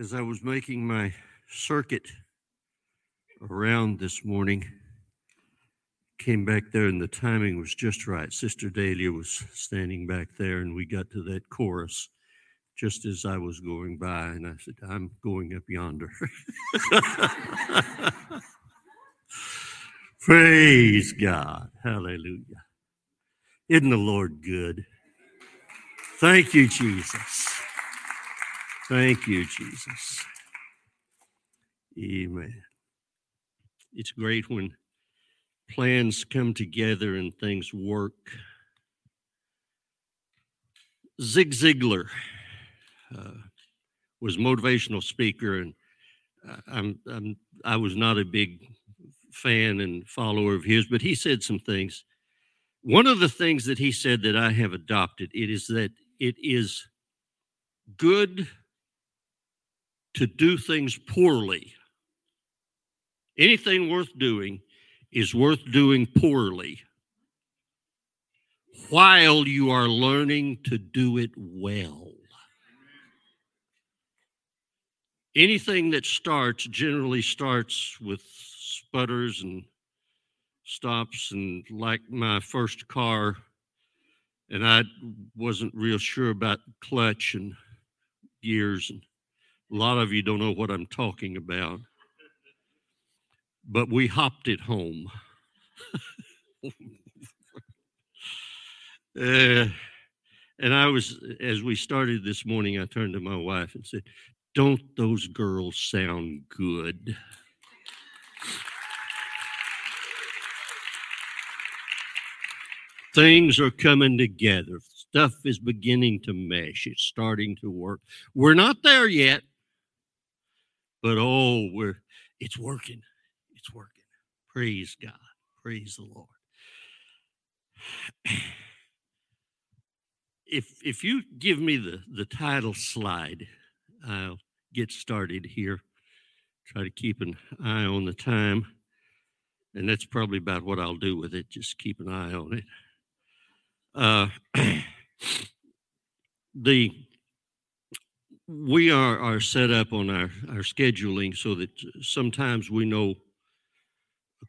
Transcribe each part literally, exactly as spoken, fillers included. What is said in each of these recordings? As I was making my circuit around this morning, came back there and the timing was just right. Sister Dahlia was standing back there and we got to that chorus just as I was going by, and I said, I'm going up yonder. Praise God. Hallelujah. Isn't the Lord good? Thank you, Jesus. Thank you, Jesus. Amen. It's great when plans come together and things work. Zig Ziglar uh, was a motivational speaker, and I'm, I'm, I was not a big fan and follower of his, but he said some things. One of the things that he said that I have adopted, it is that it is good to do things poorly. Anything worth doing is worth doing poorly while you are learning to do it well. Anything that starts generally starts with sputters and stops, and like my first car, and I wasn't real sure about clutch and gears, and a lot of you don't know what I'm talking about. But we hopped it home. uh, and I was, as we started this morning, I turned to my wife and said, don't those girls sound good? Things are coming together. Stuff is beginning to mesh. It's starting to work. We're not there yet, but oh, we're it's working. It's working. Praise God. Praise the Lord. If if you give me the, the title slide, I'll get started here. Try to keep an eye on the time. And that's probably about what I'll do with it. Just keep an eye on it. Uh, the we are, are set up on our, our scheduling so that sometimes we know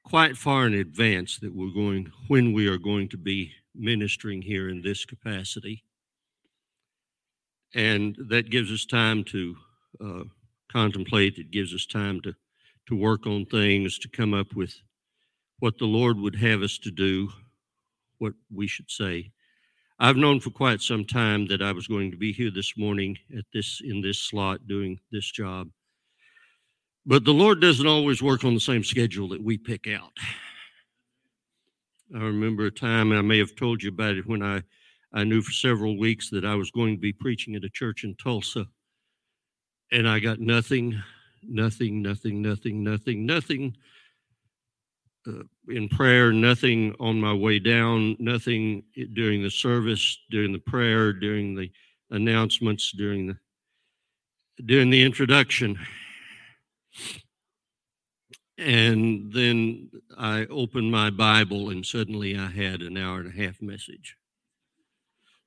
quite far in advance that we're going when we are going to be ministering here in this capacity, and that gives us time to uh, contemplate. It gives us time to to work on things, to come up with what the Lord would have us to do, what we should say. I've known for quite some time that I was going to be here this morning at this in this slot doing this job. But the Lord doesn't always work on the same schedule that we pick out. I remember a time, and I may have told you about it, when I, I knew for several weeks that I was going to be preaching at a church in Tulsa, and I got nothing, nothing, nothing, nothing, nothing, nothing uh, in prayer, nothing on my way down, nothing during the service, during the prayer, during the announcements, during the during the introduction. And then I opened my Bible, and suddenly I had an hour and a half message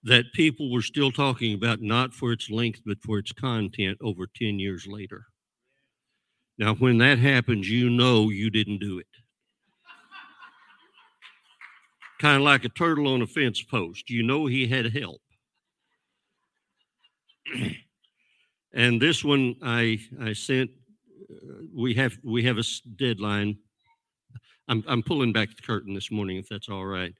that people were still talking about, not for its length, but for its content over ten years later. Now, when that happens, you know you didn't do it. Kind of like a turtle on a fence post. You know he had help. And this one I, I sent. We have we have a deadline. I'm I'm pulling back the curtain this morning, if that's all right.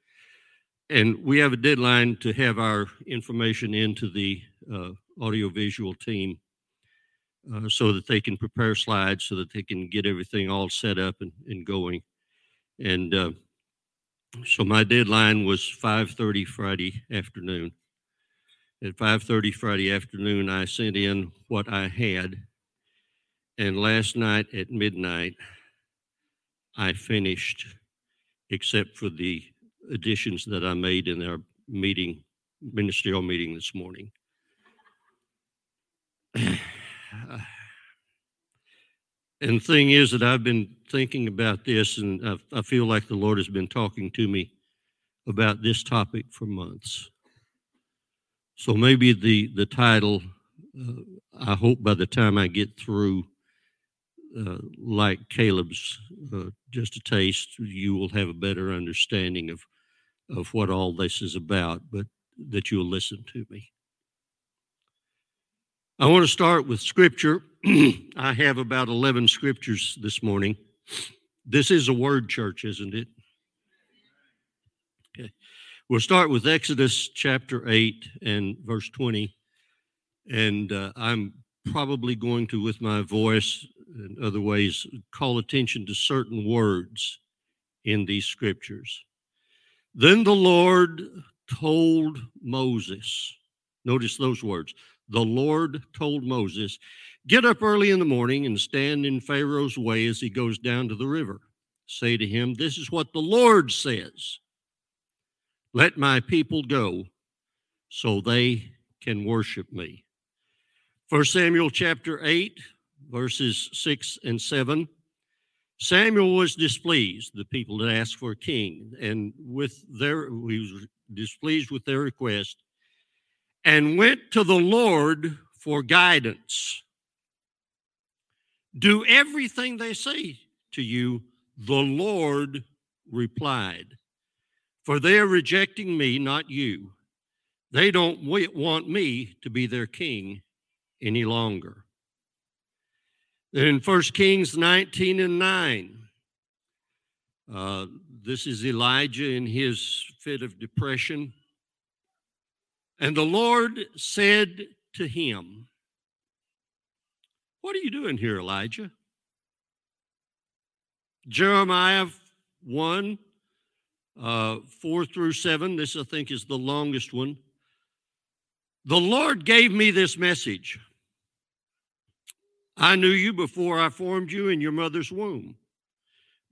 And we have a deadline to have our information into the uh, audiovisual team uh, so that they can prepare slides, so that they can get everything all set up and, and going. And uh, so my deadline was five thirty Friday afternoon. At five thirty Friday afternoon, I sent in what I had. And last night at midnight, I finished, except for the additions that I made in our meeting, ministerial meeting this morning. And the thing is that I've been thinking about this, and I, I feel like the Lord has been talking to me about this topic for months. So maybe the, the title, uh, I hope by the time I get through, uh, like Caleb's, uh, just a taste, you will have a better understanding of of what all this is about, but that you'll listen to me. I want to start with scripture. I have about eleven scriptures this morning. This is a word church, isn't it? Okay. We'll start with Exodus chapter eight and verse twenty. And uh, I'm probably going to, with my voice and other ways, call attention to certain words in these scriptures. Then the Lord told Moses, notice those words, the Lord told Moses, get up early in the morning and stand in Pharaoh's way as he goes down to the river. Say to him, this is what the Lord says. Let my people go so they can worship me. First Samuel chapter eight, verses six and seven. Samuel was displeased. The people had asked for a king, and with their he was displeased with their request, and went to the Lord for guidance. Do everything they say to you, the Lord replied, for they are rejecting me, not you. They don't want me to be their king any longer. Then in First Kings nineteen and nine, uh, this is Elijah in his fit of depression. And the Lord said to him, what are you doing here, Elijah? Jeremiah one, uh, four through seven. This, I think, is the longest one. The Lord gave me this message. I knew you before I formed you in your mother's womb.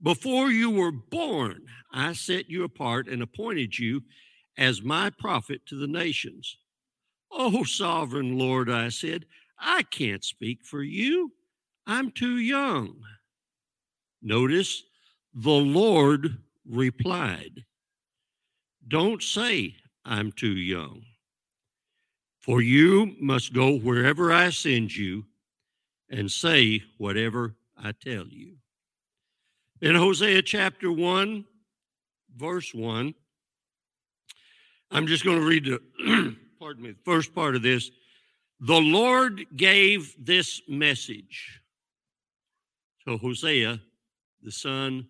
Before you were born, I set you apart and appointed you as my prophet to the nations. Oh, sovereign Lord, I said, I can't speak for you. I'm too young. Notice, the Lord replied, don't say I'm too young, for you must go wherever I send you and say whatever I tell you. In Hosea chapter one, verse one, I'm just going to read the, pardon me, the first part of this. The Lord gave this message to Hosea, the son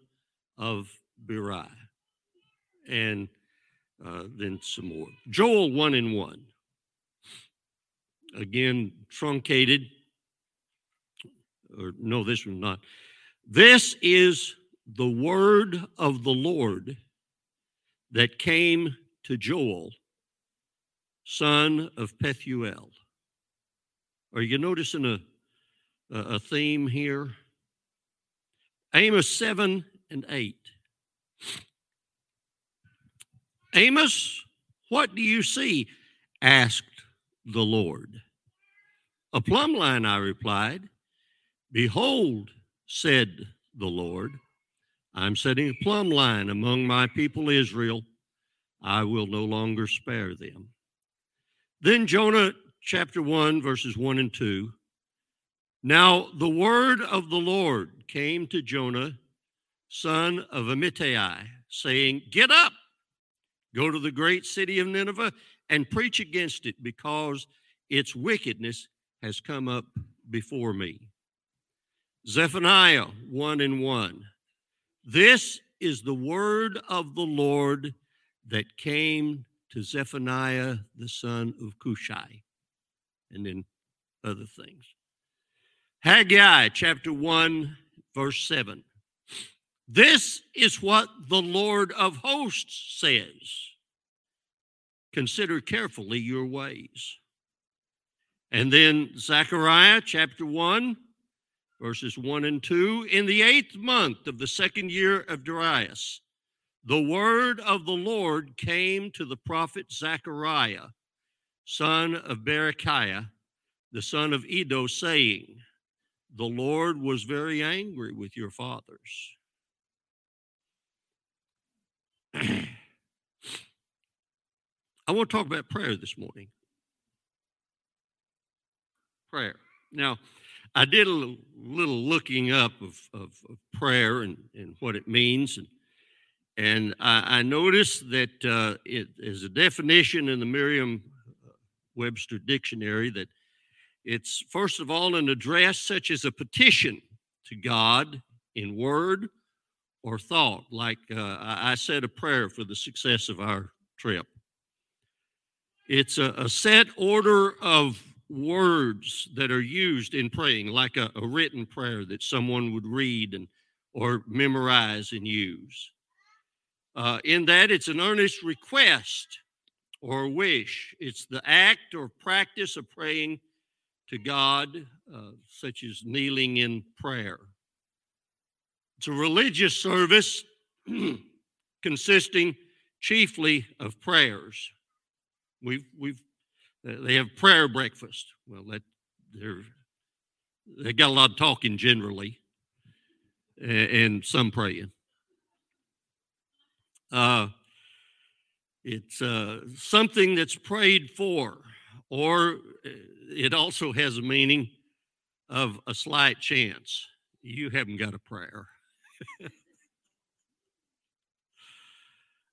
of Beri, and uh, then some more. Joel one and one, again truncated. Or no, this one not. This is the word of the Lord that came to Joel, son of Pethuel. Are you noticing a, a theme here? Amos seven and eight. Amos, what do you see? Asked the Lord. A plumb line, I replied. Behold, said the Lord, I'm setting a plumb line among my people Israel. I will no longer spare them. Then Jonah chapter one, verses one and two. Now the word of the Lord came to Jonah, son of Amittai, saying, get up, go to the great city of Nineveh and preach against it, because its wickedness has come up before me. Zephaniah one and one. This is the word of the Lord that came to Zephaniah, the son of Cushai, and then other things. Haggai, chapter one, verse seven. This is what the Lord of hosts says. Consider carefully your ways. And then Zechariah, chapter one, verses one and two. In the eighth month of the second year of Darius, the word of the Lord came to the prophet Zechariah, son of Berechiah, the son of Iddo, saying, the Lord was very angry with your fathers. I want to talk about prayer this morning. prayer. Now, I did a little, little looking up of, of, of prayer and, and what it means, and, and I, I noticed that uh, it is a definition in the Merriam-Webster dictionary that it's, first of all, an address such as a petition to God in word or thought, like uh, I said a prayer for the success of our trip. It's a, a set order of words that are used in praying, like a, a written prayer that someone would read and or memorize and use. Uh, in that, it's an earnest request or wish. It's the act or practice of praying to God, uh, such as kneeling in prayer. It's a religious service consisting chiefly of prayers. We've, we've, they have prayer breakfast. Well, that they're, they got a lot of talking generally, and, and some praying. Uh, it's uh, something that's prayed for, or it also has a meaning of a slight chance. You haven't got a prayer.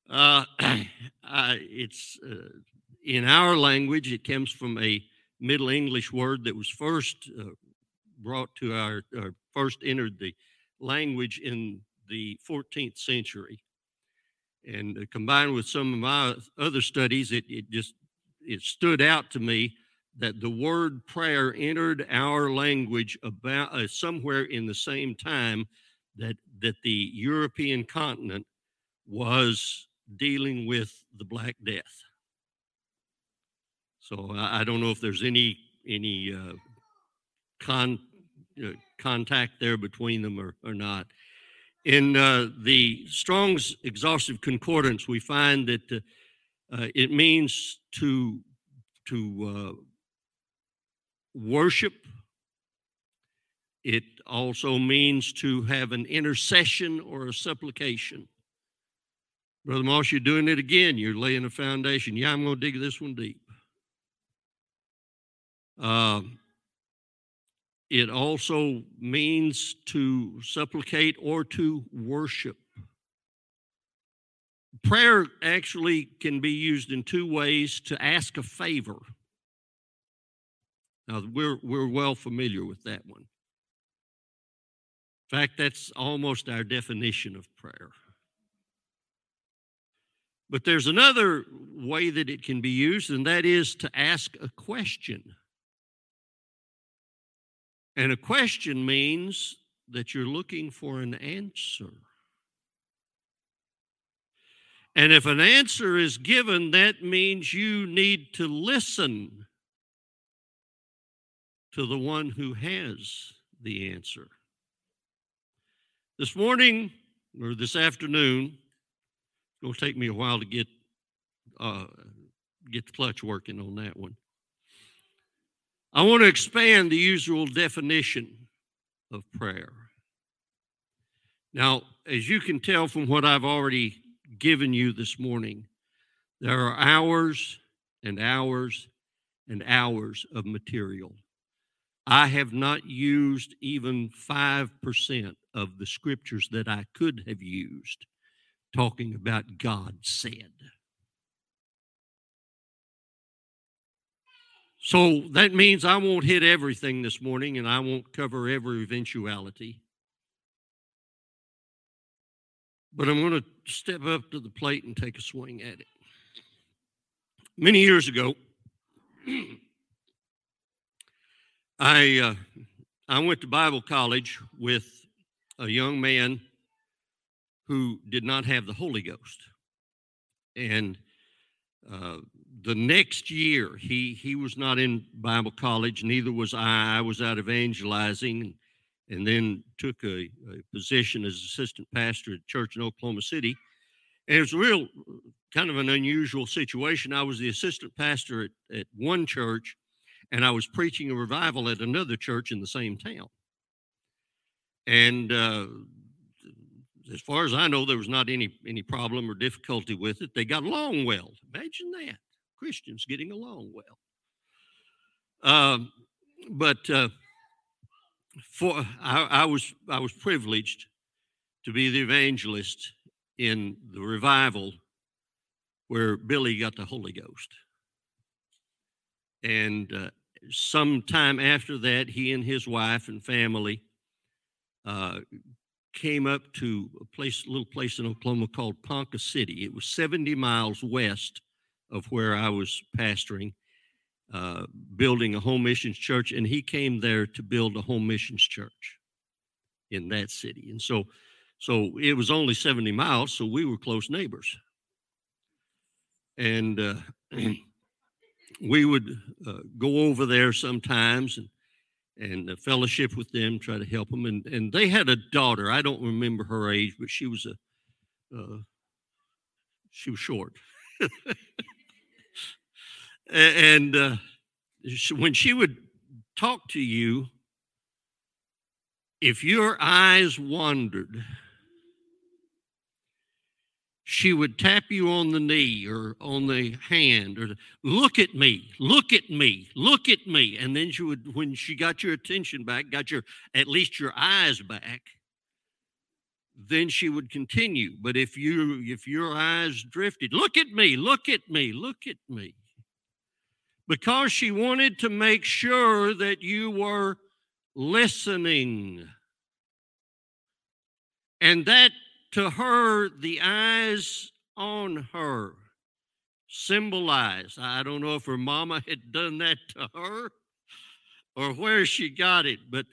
uh, I, it's uh, in our language. It comes from a Middle English word that was first uh, brought to our, or first entered the language in the fourteenth century, and uh, combined with some of my other studies, it, it just it stood out to me that the word prayer entered our language about uh, somewhere in the same time that that the European continent was dealing with the Black Death. So I, I don't know if there's any any uh, con, uh, contact there between them or, or not. In uh, the Strong's Exhaustive Concordance, we find that uh, uh, it means to to uh, worship. It also means to have an intercession or a supplication. Brother Moss, you're doing it again. You're laying a foundation. Yeah, I'm going to dig this one deep. Uh, it also means to supplicate or to worship. Prayer actually can be used in two ways: to ask a favor. Now, we're, we're well familiar with that one. In fact, that's almost our definition of prayer. But there's another way that it can be used, and that is to ask a question. And a question means that you're looking for an answer. And if an answer is given, that means you need to listen to the one who has the answer. This morning, or this afternoon, it's going to take me a while to get uh, get the clutch working on that one. I want to expand the usual definition of prayer. Now, as you can tell from what I've already given you this morning, there are hours and hours and hours of material. I have not used even five percent of the scriptures that I could have used talking about God said. So that means I won't hit everything this morning, and I won't cover every eventuality. But I'm going to step up to the plate and take a swing at it. Many years ago, I uh, I went to Bible college with a young man who did not have the Holy Ghost, and uh, the next year he he was not in Bible college. Neither was I. I was out evangelizing, and then took a, a position as assistant pastor at a church in Oklahoma City. And it was a real kind of an unusual situation. I was the assistant pastor at, at one church, and I was preaching a revival at another church in the same town. And uh, as far as I know, there was not any, any problem or difficulty with it. They got along well. Imagine that, Christians getting along well. Uh, but uh, for I, I was I was privileged to be the evangelist in the revival where Billy got the Holy Ghost. And uh, sometime after that, he and his wife and family uh, came up to a place, a little place in Oklahoma called Ponca City. It was seventy miles west of where I was pastoring, uh, building a home missions church, and he came there to build a home missions church in that city. And so, so it was only seventy miles, so we were close neighbors. And uh, we would uh, go over there sometimes and and uh, fellowship with them, try to help them. And, and they had a daughter. I don't remember her age, but she was a uh, she was short. And uh, when she would talk to you, if your eyes wandered, she would tap you on the knee or on the hand or look at me, look at me, look at me. And then she would, when she got your attention back, got your, at least your eyes back, then she would continue. But if you, if your eyes drifted, look at me, look at me, look at me. Because she wanted to make sure that you were listening. And that, to her, the eyes on her symbolized. I don't know if her mama had done that to her or where she got it, but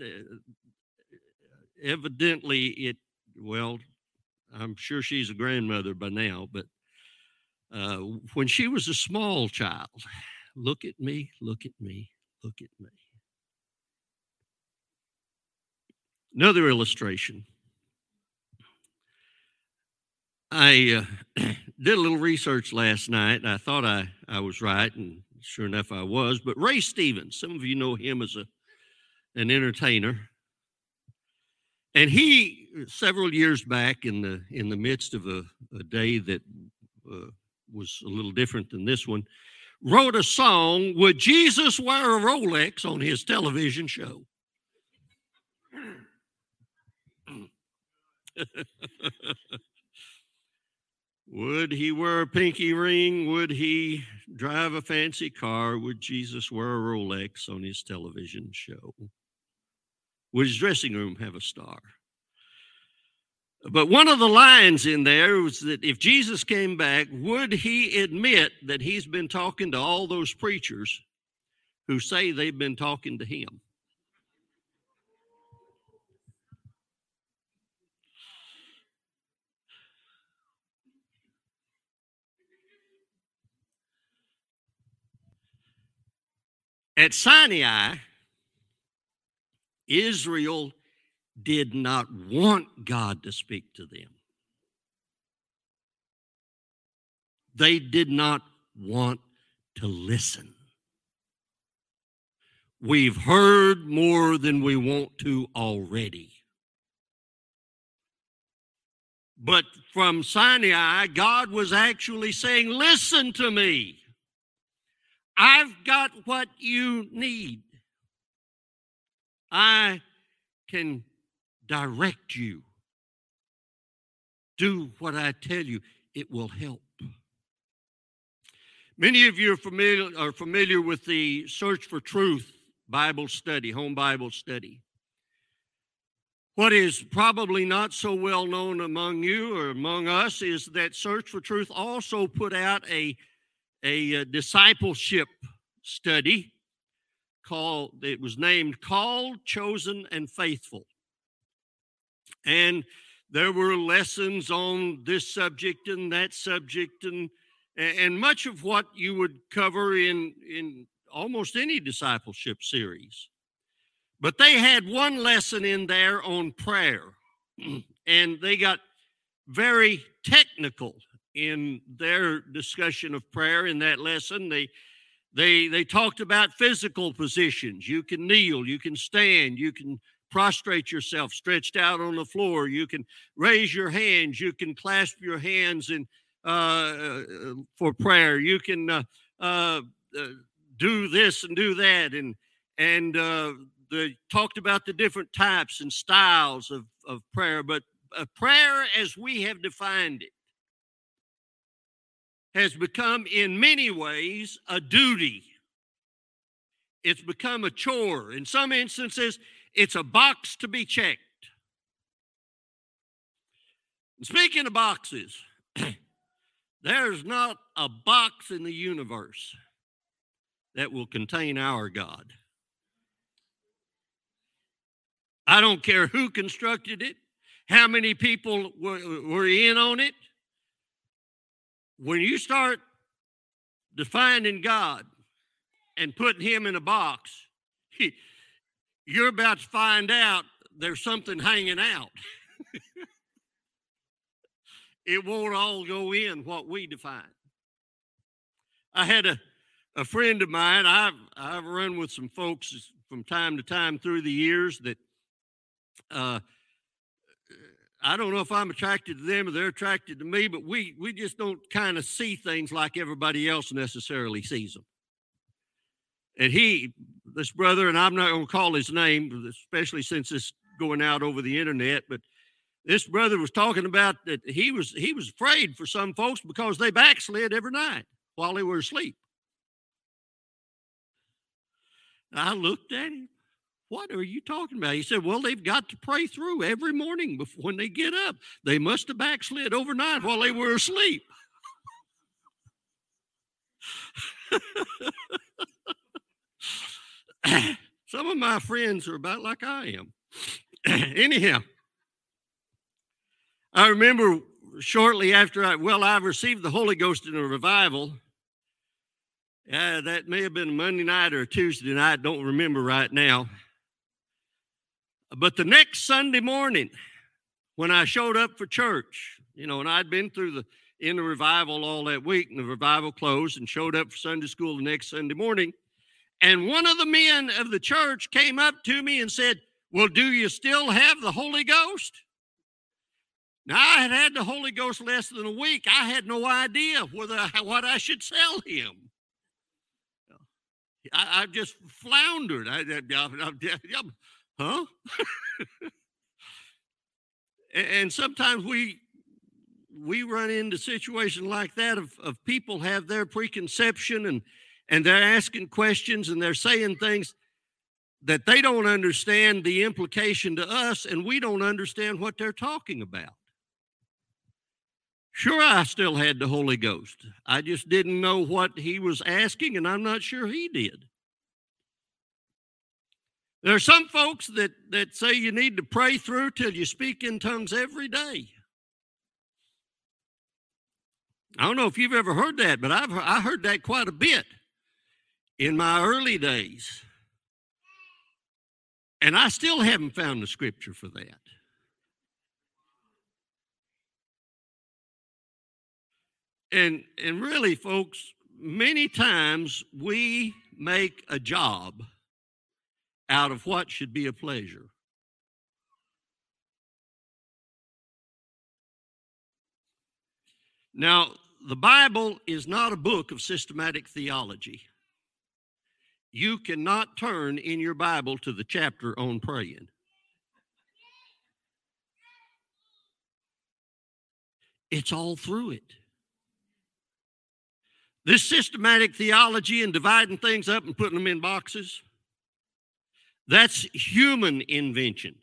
evidently it, well, I'm sure she's a grandmother by now, but uh, when she was a small child, look at me, look at me, look at me. Another illustration. I uh, did a little research last night, and I thought I, I was right, and sure enough I was. But Ray Stevens, some of you know him as a an entertainer, and he several years back in the in the midst of a, a day that uh, was a little different than this one, wrote a song, "Would Jesus Wear a Rolex?" on his television show. Would he wear a pinky ring? Would he drive a fancy car? Would Jesus wear a Rolex on his television show? Would his dressing room have a star? But one of the lines in there was that if Jesus came back, would he admit that he's been talking to all those preachers who say they've been talking to him? At Sinai, Israel did not want God to speak to them. They did not want to listen. We've heard more than we want to already. But from Sinai, God was actually saying, listen to me. I've got what you need. I can direct you. Do what I tell you. It will help. Many of you are familiar, are familiar with the Search for Truth Bible study, home Bible study. What is probably not so well known among you or among us is that Search for Truth also put out a A, a discipleship study called, it was named Called, Chosen, and Faithful. And there were lessons on this subject and that subject, and and much of what you would cover in, in almost any discipleship series. But they had one lesson in there on prayer, and they got very technical in their discussion of prayer. In that lesson, they they they talked about physical positions. You can kneel, you can stand, you can prostrate yourself stretched out on the floor, you can raise your hands, you can clasp your hands in uh, for prayer, you can uh, uh, do this and do that, and and uh, they talked about the different types and styles of, of prayer, but a prayer as we have defined it has become in many ways a duty. It's become a chore. In some instances, it's a box to be checked. Speaking of boxes, there's not a box in the universe that will contain our God. I don't care who constructed it, how many people were, were in on it. When you start defining God and putting him in a box, you're about to find out there's something hanging out. It won't all go in what we define. I had a, a friend of mine. I've, I've run with some folks from time to time through the years that uh, I don't know if I'm attracted to them or they're attracted to me, but we, we just don't kind of see things like everybody else necessarily sees them. And he, this brother, and I'm not going to call his name, especially since it's going out over the internet, but this brother was talking about that he was he was afraid for some folks because they backslid every night while they were asleep. I looked at him. What are you talking about? He said, well, they've got to pray through every morning before, when they get up. They must have backslid overnight while they were asleep. Some of my friends are about like I am. Anyhow. I remember shortly after I, well, I received the Holy Ghost in a revival. Uh, that may have been a Monday night or a Tuesday night. Don't remember right now. But the next Sunday morning when I showed up for church, you know, and I'd been through the, in the revival all that week, and the revival closed and showed up for Sunday school the next Sunday morning. And one of the men of the church came up to me and said, well, do you still have the Holy Ghost? Now, I had had the Holy Ghost less than a week. I had no idea whether I, what I should sell him. I, I just floundered. I, I, I, I, huh? And sometimes we we run into situations like that of, of people have their preconception and, and they're asking questions and they're saying things that they don't understand the implication to us, and we don't understand what they're talking about. Sure, I still had the Holy Ghost. I just didn't know what he was asking, and I'm not sure he did. There are some folks that, that say you need to pray through till you speak in tongues every day. I don't know if you've ever heard that, but I've I heard that quite a bit in my early days. And I still haven't found the scripture for that. And and really, folks, many times we make a job out of what should be a pleasure. Now, the Bible is not a book of systematic theology. You cannot turn in your Bible to the chapter on praying. It's all through it. This systematic theology and dividing things up and putting them in boxes, that's human invention.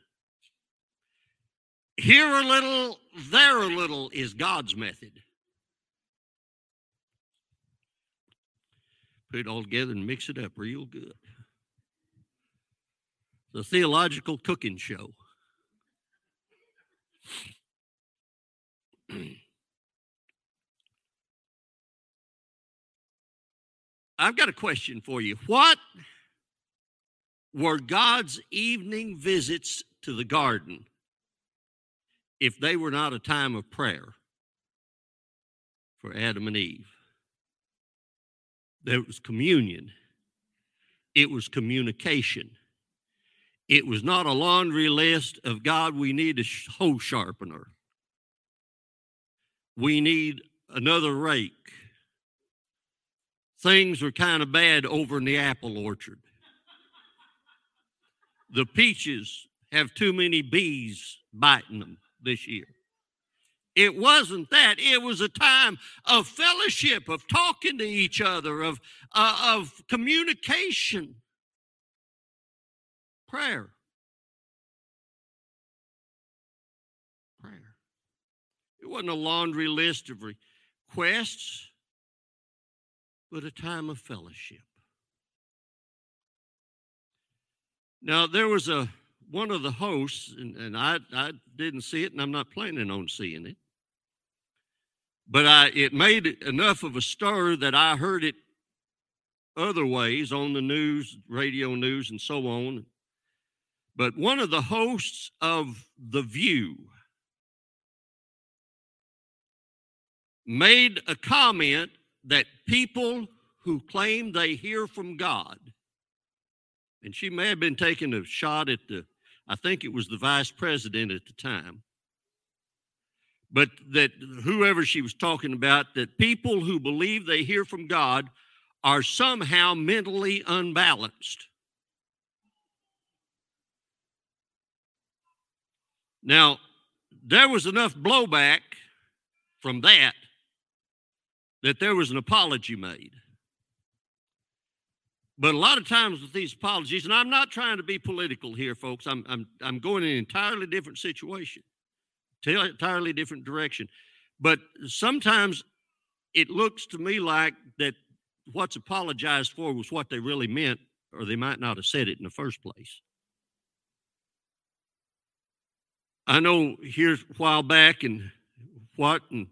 Here a little, there a little is God's method. Put it all together and mix it up real good. The theological cooking show. I've got a question for you. What were God's evening visits to the garden if they were not a time of prayer for Adam and Eve? There was communion. It was communication. It was not a laundry list of, God, we need a hoe sharpener. We need another rake. Things are kind of bad over in the apple orchard. The peaches have too many bees biting them this year. It wasn't that. It was a time of fellowship, of talking to each other, of, uh, of communication, prayer. Prayer. It wasn't a laundry list of requests, but a time of fellowship. Now, there was a one of the hosts, and, and I, I didn't see it, and I'm not planning on seeing it. But I, it made enough of a stir that I heard it other ways on the news, radio news, and so on. But one of the hosts of The View made a comment that people who claim they hear from God, and she may have been taking a shot at the, I think it was the vice president at the time, but that whoever she was talking about, that people who believe they hear from God are somehow mentally unbalanced. Now, there was enough blowback from that that there was an apology made. But a lot of times with these apologies, and I'm not trying to be political here, folks. I'm I'm I'm going in an entirely different situation, entirely different direction. But sometimes it looks to me like that what's apologized for was what they really meant, or they might not have said it in the first place. I know here a while back and what and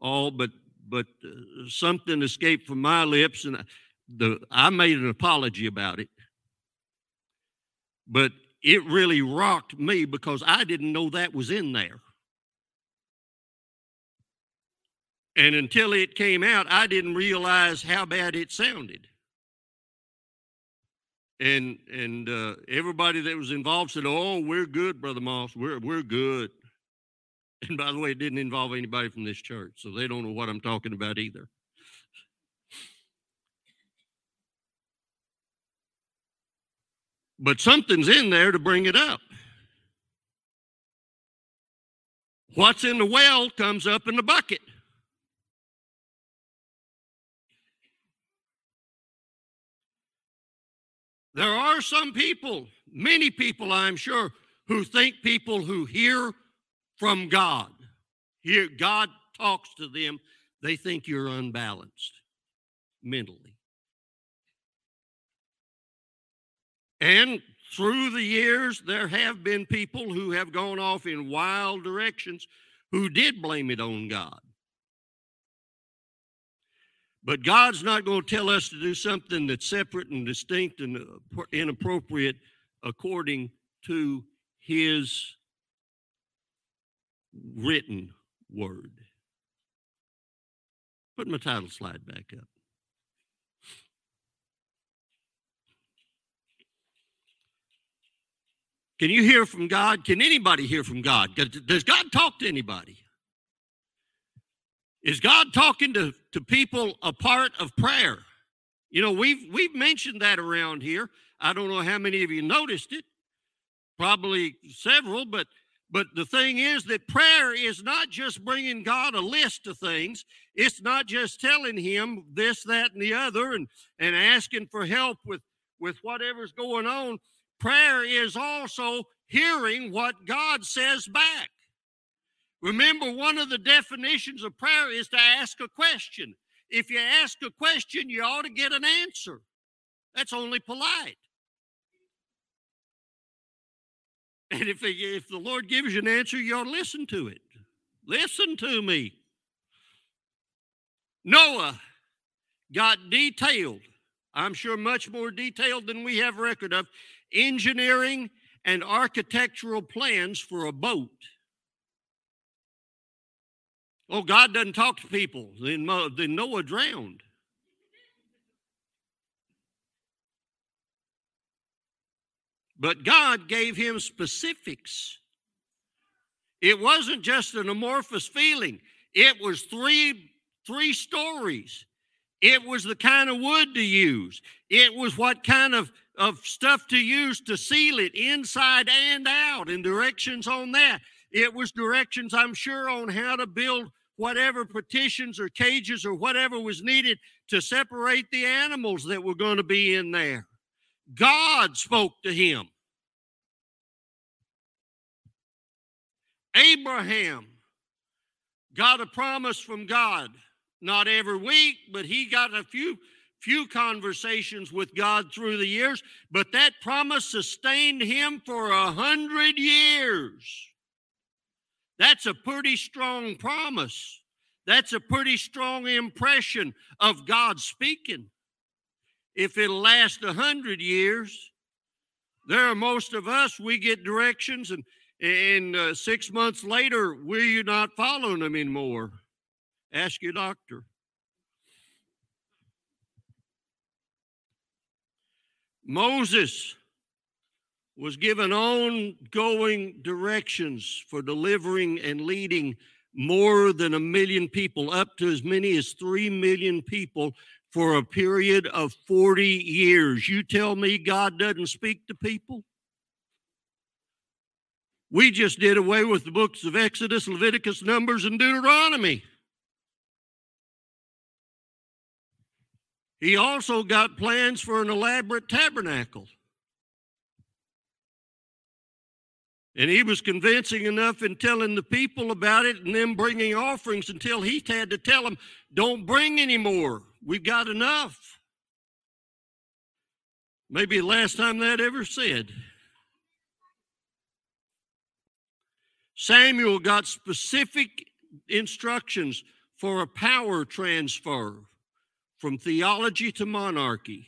all, but but uh, something escaped from my lips, and I, the I made an apology about it. But it really rocked me because I didn't know that was in there. And until it came out, I didn't realize how bad it sounded. And and uh, everybody that was involved said, "Oh, we're good, Brother Moss. We're we're good." And by the way, it didn't involve anybody from this church, so they don't know what I'm talking about either. But something's in there to bring it up. What's in the well comes up in the bucket. There are some people, many people I'm sure, who think people who hear from God, hear God talks to them, they think you're unbalanced mentally. And through the years, there have been people who have gone off in wild directions who did blame it on God. But God's not going to tell us to do something that's separate and distinct and inappropriate according to His written word. Put my title slide back up. Can you hear from God? Can anybody hear from God? Does God talk to anybody? Is God talking to, to people a part of prayer? You know, we've we've mentioned that around here. I don't know how many of you noticed it. Probably several, but but the thing is that prayer is not just bringing God a list of things. It's not just telling Him this, that, and the other, and, and asking for help with, with whatever's going on. Prayer is also hearing what God says back. Remember, one of the definitions of prayer is to ask a question. If you ask a question, you ought to get an answer. That's only polite. And if, if the Lord gives you an answer, you ought to listen to it. Listen to me. Noah got detailed, I'm sure much more detailed than we have record of, engineering and architectural plans for a boat. Oh, God doesn't talk to people. Then Noah drowned. But God gave him specifics. It wasn't just an amorphous feeling. It was three, three stories. It was the kind of wood to use. It was what kind of of stuff to use to seal it inside and out, and directions on that. It was directions, I'm sure, on how to build whatever partitions or cages or whatever was needed to separate the animals that were going to be in there. God spoke to him. Abraham got a promise from God. Not every week, but he got a few few conversations with God through the years, but that promise sustained him for a hundred years. That's a pretty strong promise. That's a pretty strong impression of God speaking. If it'll last a hundred years, there are most of us, we get directions, and, and uh, six months later, we're not following them anymore. Ask your doctor. Moses was given ongoing directions for delivering and leading more than a million people, up to as many as three million people for a period of forty years. You tell me God doesn't speak to people? We just did away with the books of Exodus, Leviticus, Numbers, and Deuteronomy. He also got plans for an elaborate tabernacle. And he was convincing enough in telling the people about it and them bringing offerings until he had to tell them, don't bring any more. We've got enough. Maybe the last time that ever said. Samuel got specific instructions for a power transfer from theology to monarchy.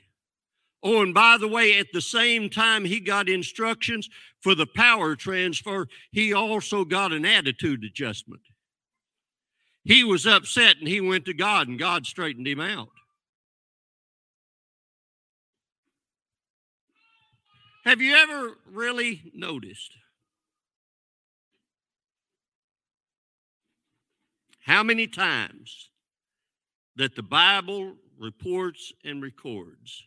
Oh, and by the way, at the same time he got instructions for the power transfer, he also got an attitude adjustment. He was upset and he went to God, and God straightened him out. Have you ever really noticed how many times that the Bible reports and records,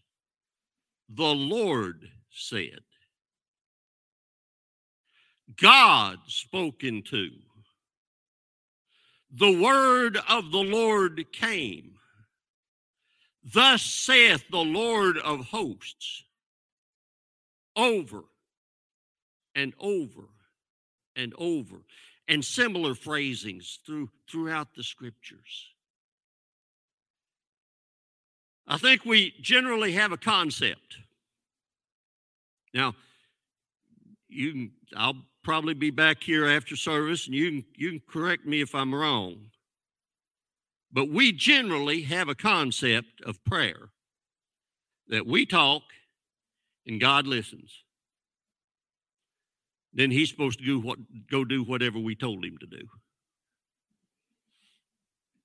the Lord said, God spoken to, the word of the Lord came, thus saith the Lord of hosts, over and over and over, and similar phrasings through, throughout the scriptures. I think we generally have a concept. Now, you can, I'll probably be back here after service, and you can, you can correct me if I'm wrong. But we generally have a concept of prayer that we talk and God listens. Then he's supposed to do what, go do whatever we told him to do.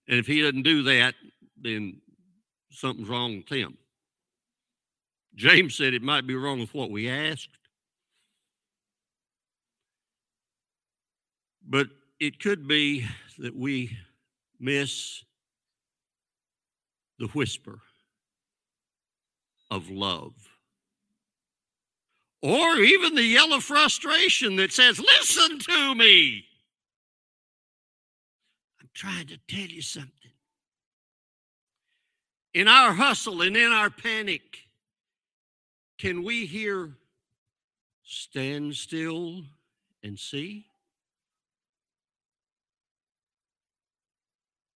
And if he doesn't do that, then something's wrong with him. James said it might be wrong with what we asked. But it could be that we miss the whisper of love. Or even the yell of frustration that says, listen to me. I'm trying to tell you something. In our hustle and in our panic, can we hear, stand still and see?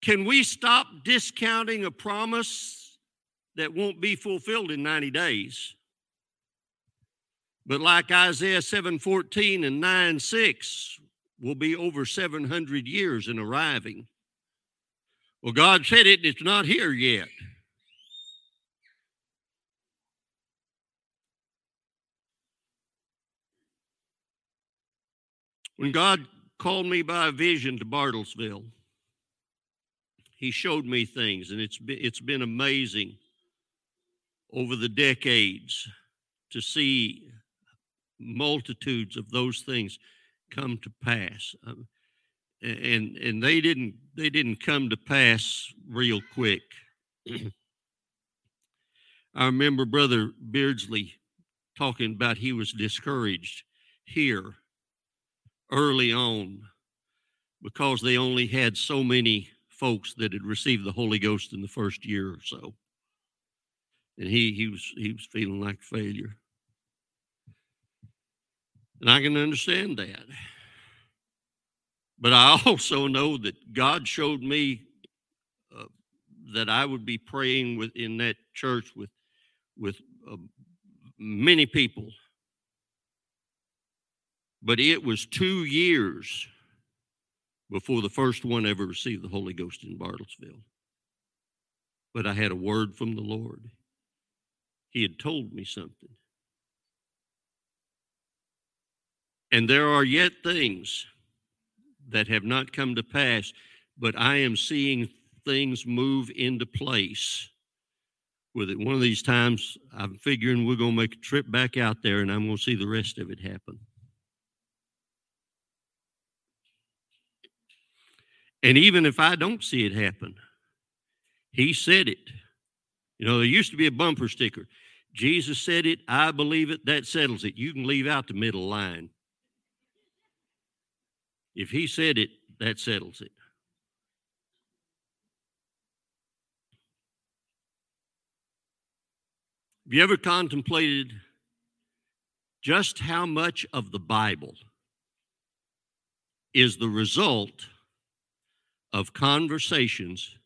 Can we stop discounting a promise that won't be fulfilled in ninety days? But like Isaiah seven fourteen and nine six, will be over seven hundred years in arriving. Well, God said it, and it's not here yet. When God called me by a vision to Bartlesville, he showed me things, and it's been, it's been amazing over the decades to see multitudes of those things come to pass. Um, and and they didn't they didn't come to pass real quick. I remember Brother Beardsley talking about he was discouraged here early on because they only had so many folks that had received the Holy Ghost in the first year or so. And he he was he was feeling like a failure. And I can understand that. But I also know that God showed me uh, that I would be praying with, in that church with, with uh, many people. But it was two years before the first one ever received the Holy Ghost in Bartlesville. But I had a word from the Lord. He had told me something. And there are yet things that have not come to pass, but I am seeing things move into place with it. One of these times, I'm figuring we're going to make a trip back out there, and I'm going to see the rest of it happen. And even if I don't see it happen, he said it. You know, there used to be a bumper sticker. Jesus said it, I believe it, that settles it. You can leave out the middle line. If he said it, that settles it. Have you ever contemplated just how much of the Bible is the result of conversations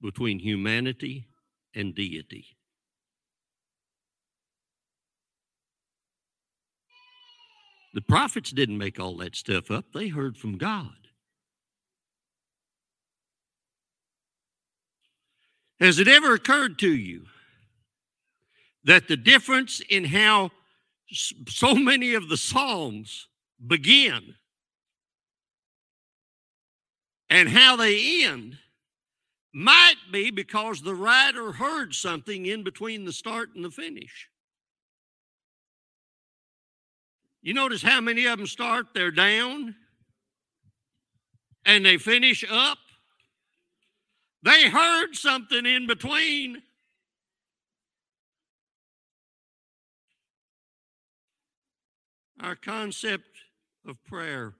between humanity and deity? The prophets didn't make all that stuff up. They heard from God. Has it ever occurred to you that the difference in how so many of the Psalms begin and how they end might be because the writer heard something in between the start and the finish? You notice how many of them start, they're down, and they finish up. They heard something in between. Our concept of prayer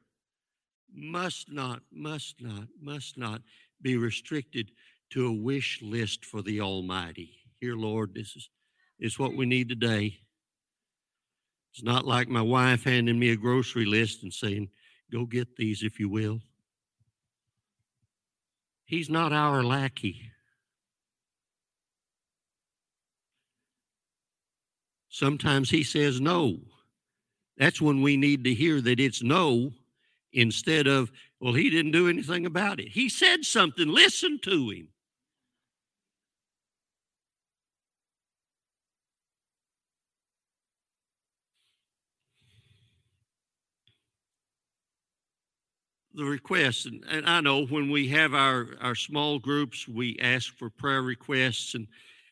must not, must not, must not be restricted to a wish list for the Almighty. Here, Lord, this is, is what we need today. It's not like my wife handing me a grocery list and saying, go get these if you will. He's not our lackey. Sometimes he says no. That's when we need to hear that it's no instead of, well, he didn't do anything about it. He said something. Listen to him. The requests, and, and I know when we have our, our small groups, we ask for prayer requests, and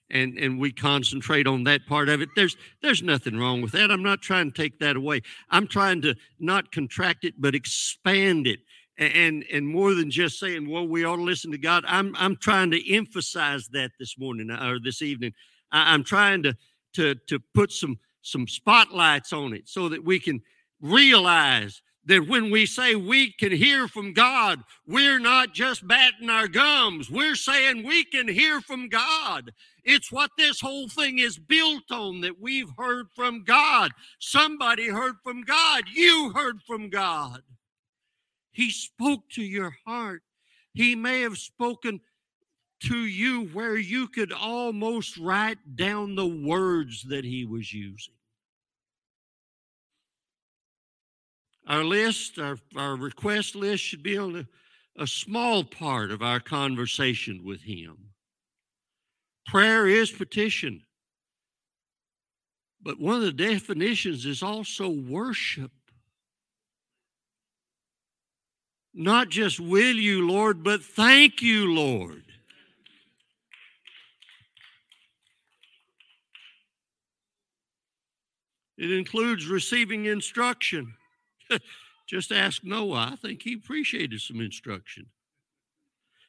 and and we concentrate on that part of it. There's there's nothing wrong with that. I'm not trying to take that away. I'm trying to not contract it, but expand it, and and more than just saying, well, we ought to listen to God. I'm I'm trying to emphasize that this morning or this evening. I, I'm trying to to to put some some spotlights on it so that we can realize that when we say we can hear from God, we're not just batting our gums. We're saying we can hear from God. It's what this whole thing is built on, that we've heard from God. Somebody heard from God. You heard from God. He spoke to your heart. He may have spoken to you where you could almost write down the words that he was using. Our list, our, our request list should be on a, a small part of our conversation with him. Prayer is petition. But one of the definitions is also worship. Not just will you, Lord, but thank you, Lord. It includes receiving instruction. Just ask Noah. I think he appreciated some instruction.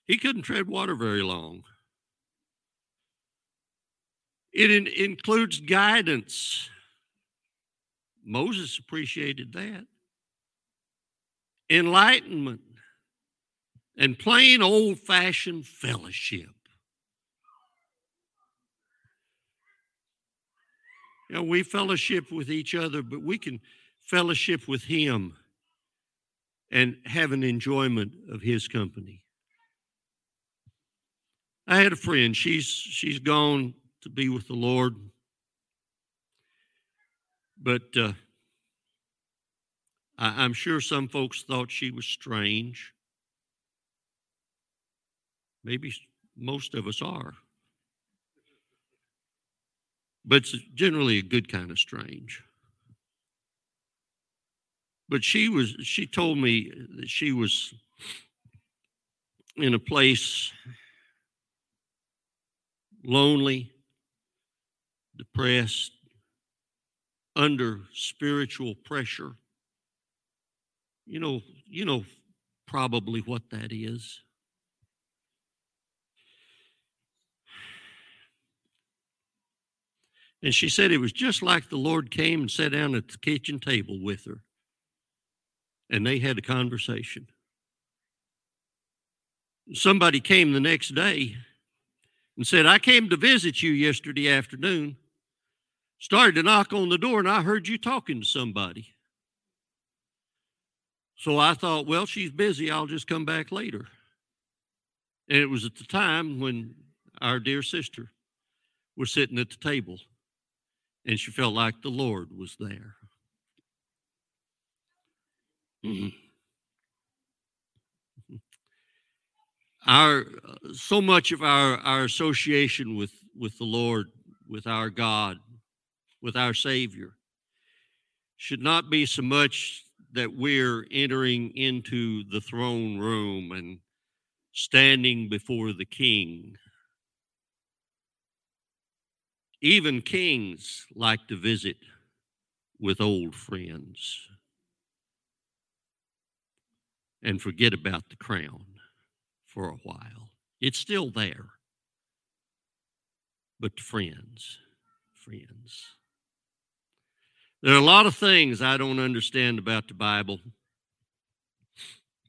He couldn't tread water very long. It in- includes guidance. Moses appreciated that. Enlightenment and plain old-fashioned fellowship. You know, we fellowship with each other, but we can fellowship with him and have an enjoyment of his company. I had a friend. She's she's gone to be with the Lord, but uh, I, I'm sure some folks thought she was strange. Maybe most of us are, but it's generally a good kind of strange. But she was. She told me that she was in a place. Lonely, depressed, under spiritual pressure. You know, you know probably what that is. And she said it was just like the Lord came and sat down at the kitchen table with her, and they had a conversation. Somebody came the next day and said, I came to visit you yesterday afternoon, started to knock on the door, and I heard you talking to somebody. So I thought, well, she's busy. I'll just come back later. And it was at the time when our dear sister was sitting at the table, and she felt like the Lord was there. Mm-hmm. Our so much of our, our association with, with the Lord, with our God, with our Savior, should not be so much that we're entering into the throne room and standing before the King. Even kings like to visit with old friends and forget about the crown. For a while. It's still there. But friends, friends. There are a lot of things I don't understand about the Bible.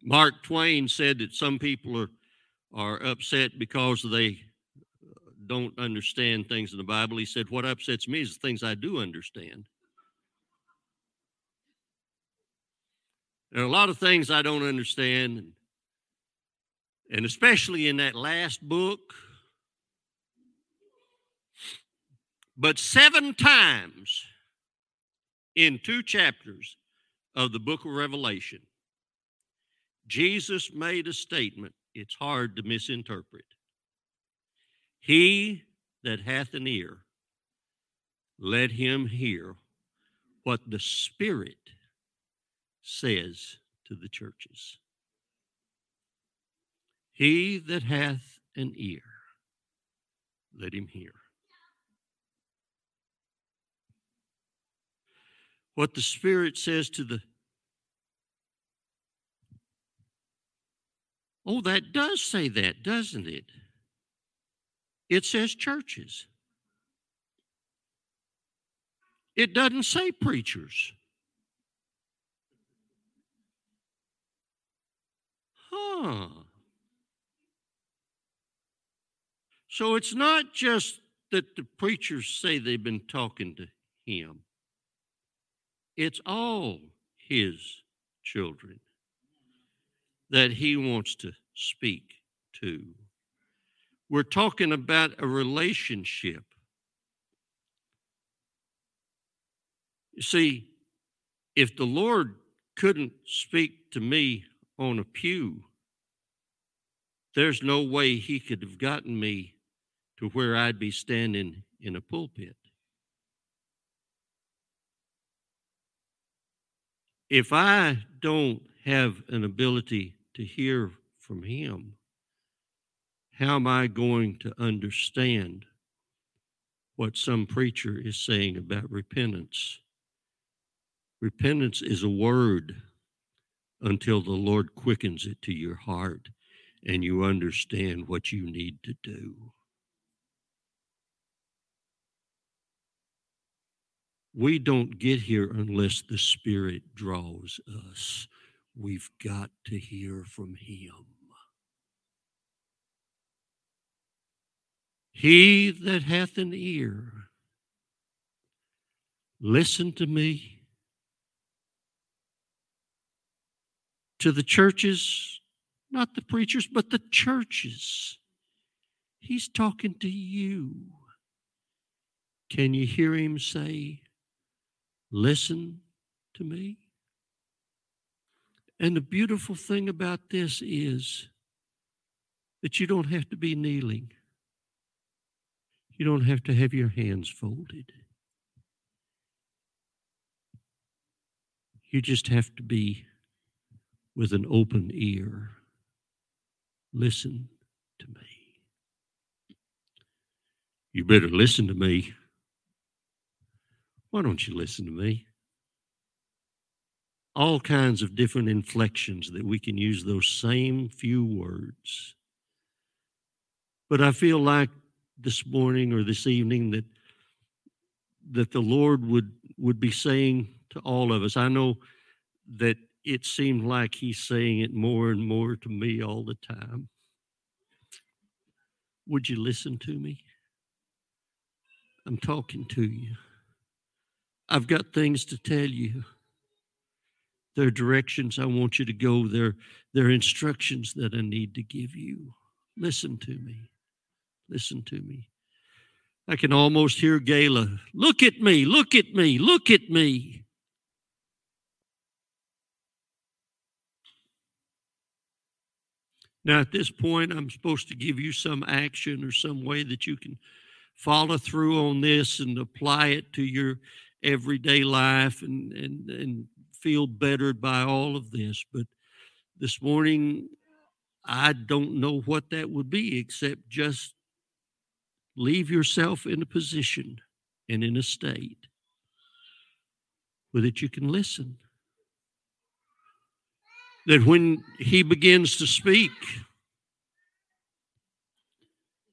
Mark Twain said that some people are, are upset because they don't understand things in the Bible. He said, what upsets me is the things I do understand. There are a lot of things I don't understand. And especially in that last book. But seven times in two chapters of the book of Revelation, Jesus made a statement it's hard to misinterpret. He that hath an ear, let him hear what the Spirit says to the churches. He that hath an ear, let him hear. What the Spirit says to the... Oh, that does say that, doesn't it? It says churches. It doesn't say preachers. Huh. So it's not just that the preachers say they've been talking to him. It's all his children that he wants to speak to. We're talking about a relationship. You see, if the Lord couldn't speak to me on a pew, there's no way he could have gotten me to where I'd be standing in a pulpit. If I don't have an ability to hear from him, how am I going to understand what some preacher is saying about repentance? Repentance is a word until the Lord quickens it to your heart and you understand what you need to do. We don't get here unless the Spirit draws us. We've got to hear from Him. He that hath an ear, listen to me. To the churches, not the preachers, but the churches. He's talking to you. Can you hear Him say, listen to me? And the beautiful thing about this is that you don't have to be kneeling. You don't have to have your hands folded. You just have to be with an open ear. Listen to me. You better listen to me. Why don't you listen to me? All kinds of different inflections that we can use those same few words. But I feel like this morning or this evening that that the Lord would, would be saying to all of us. I know that it seemed like He's saying it more and more to me all the time. Would you listen to me? I'm talking to you. I've got things to tell you. There are directions I want you to go. There, there are instructions that I need to give you. Listen to me. Listen to me. I can almost hear Gayla. Look at me, look at me, look at me. Now, at this point, I'm supposed to give you some action or some way that you can follow through on this and apply it to your everyday life and, and, and feel bettered by all of this. But this morning, I don't know what that would be except just leave yourself in a position and in a state where that you can listen. That when He begins to speak,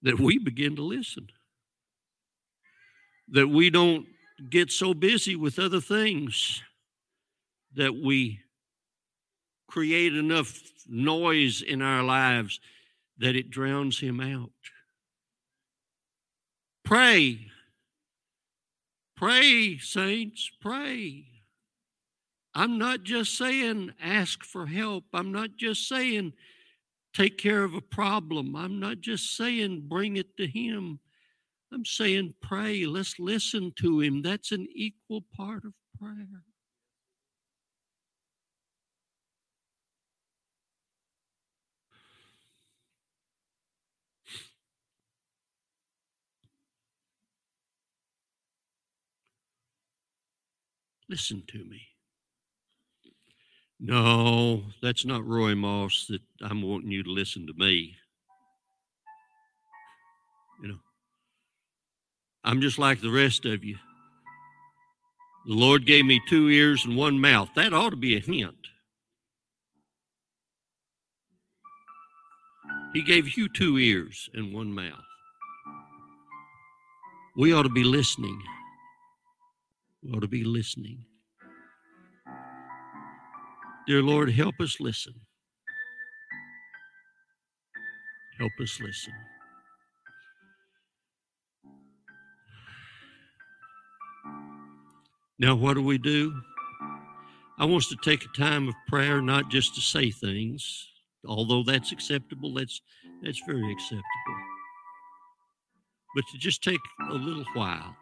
that we begin to listen. That we don't get so busy with other things that we create enough noise in our lives that it drowns Him out. Pray. Pray, saints, pray. I'm not just saying ask for help. I'm not just saying take care of a problem. I'm not just saying bring it to Him. I'm saying pray. Let's listen to Him. That's an equal part of prayer. Listen to me. No, that's not Roy Moss that I'm wanting you to listen to me. You know, I'm just like the rest of you. The Lord gave me two ears and one mouth. That ought to be a hint. He gave you two ears and one mouth. We ought to be listening. We ought to be listening. Dear Lord, help us listen. Help us listen. Now, what do we do? I want us to take a time of prayer, not just to say things, although that's acceptable, that's, that's very acceptable, but to just take a little while.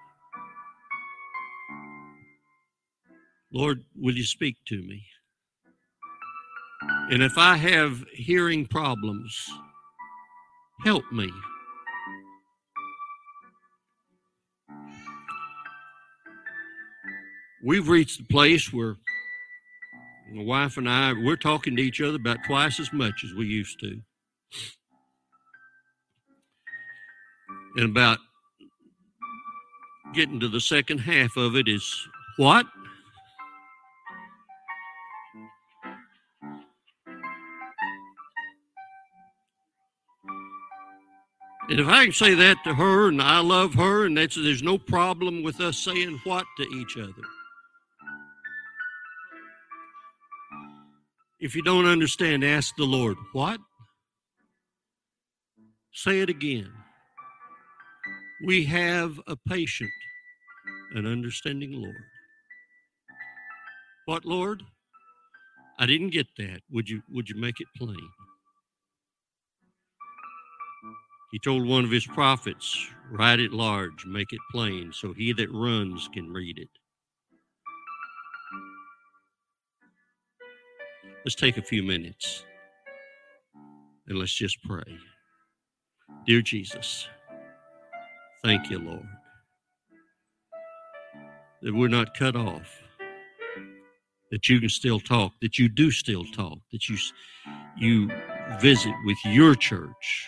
Lord, will you speak to me? And if I have hearing problems, help me. We've reached the place where my wife and I, we're talking to each other about twice as much as we used to. And about getting to the second half of it is, what? And if I can say that to her, and I love her, and that's, there's no problem with us saying what to each other. If you don't understand, ask the Lord, what? Say it again. We have a patient, an understanding Lord. What, Lord? I didn't get that. Would you, would you make it plain? He told one of his prophets, write it large, make it plain, so he that runs can read it. Let's take a few minutes and let's just pray. Dear Jesus, thank you, Lord, that we're not cut off, that you can still talk, that you do still talk, that you, you visit with your church,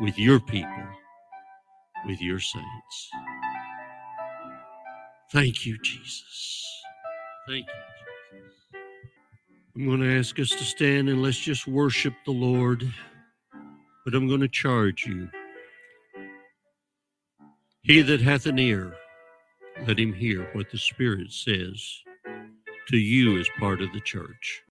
with your people, with your saints. Thank you, Jesus. Thank you, Jesus. I'm going to ask us to stand and let's just worship the Lord, but I'm going to charge you. He that hath an ear, let him hear what the Spirit says to you as part of the church.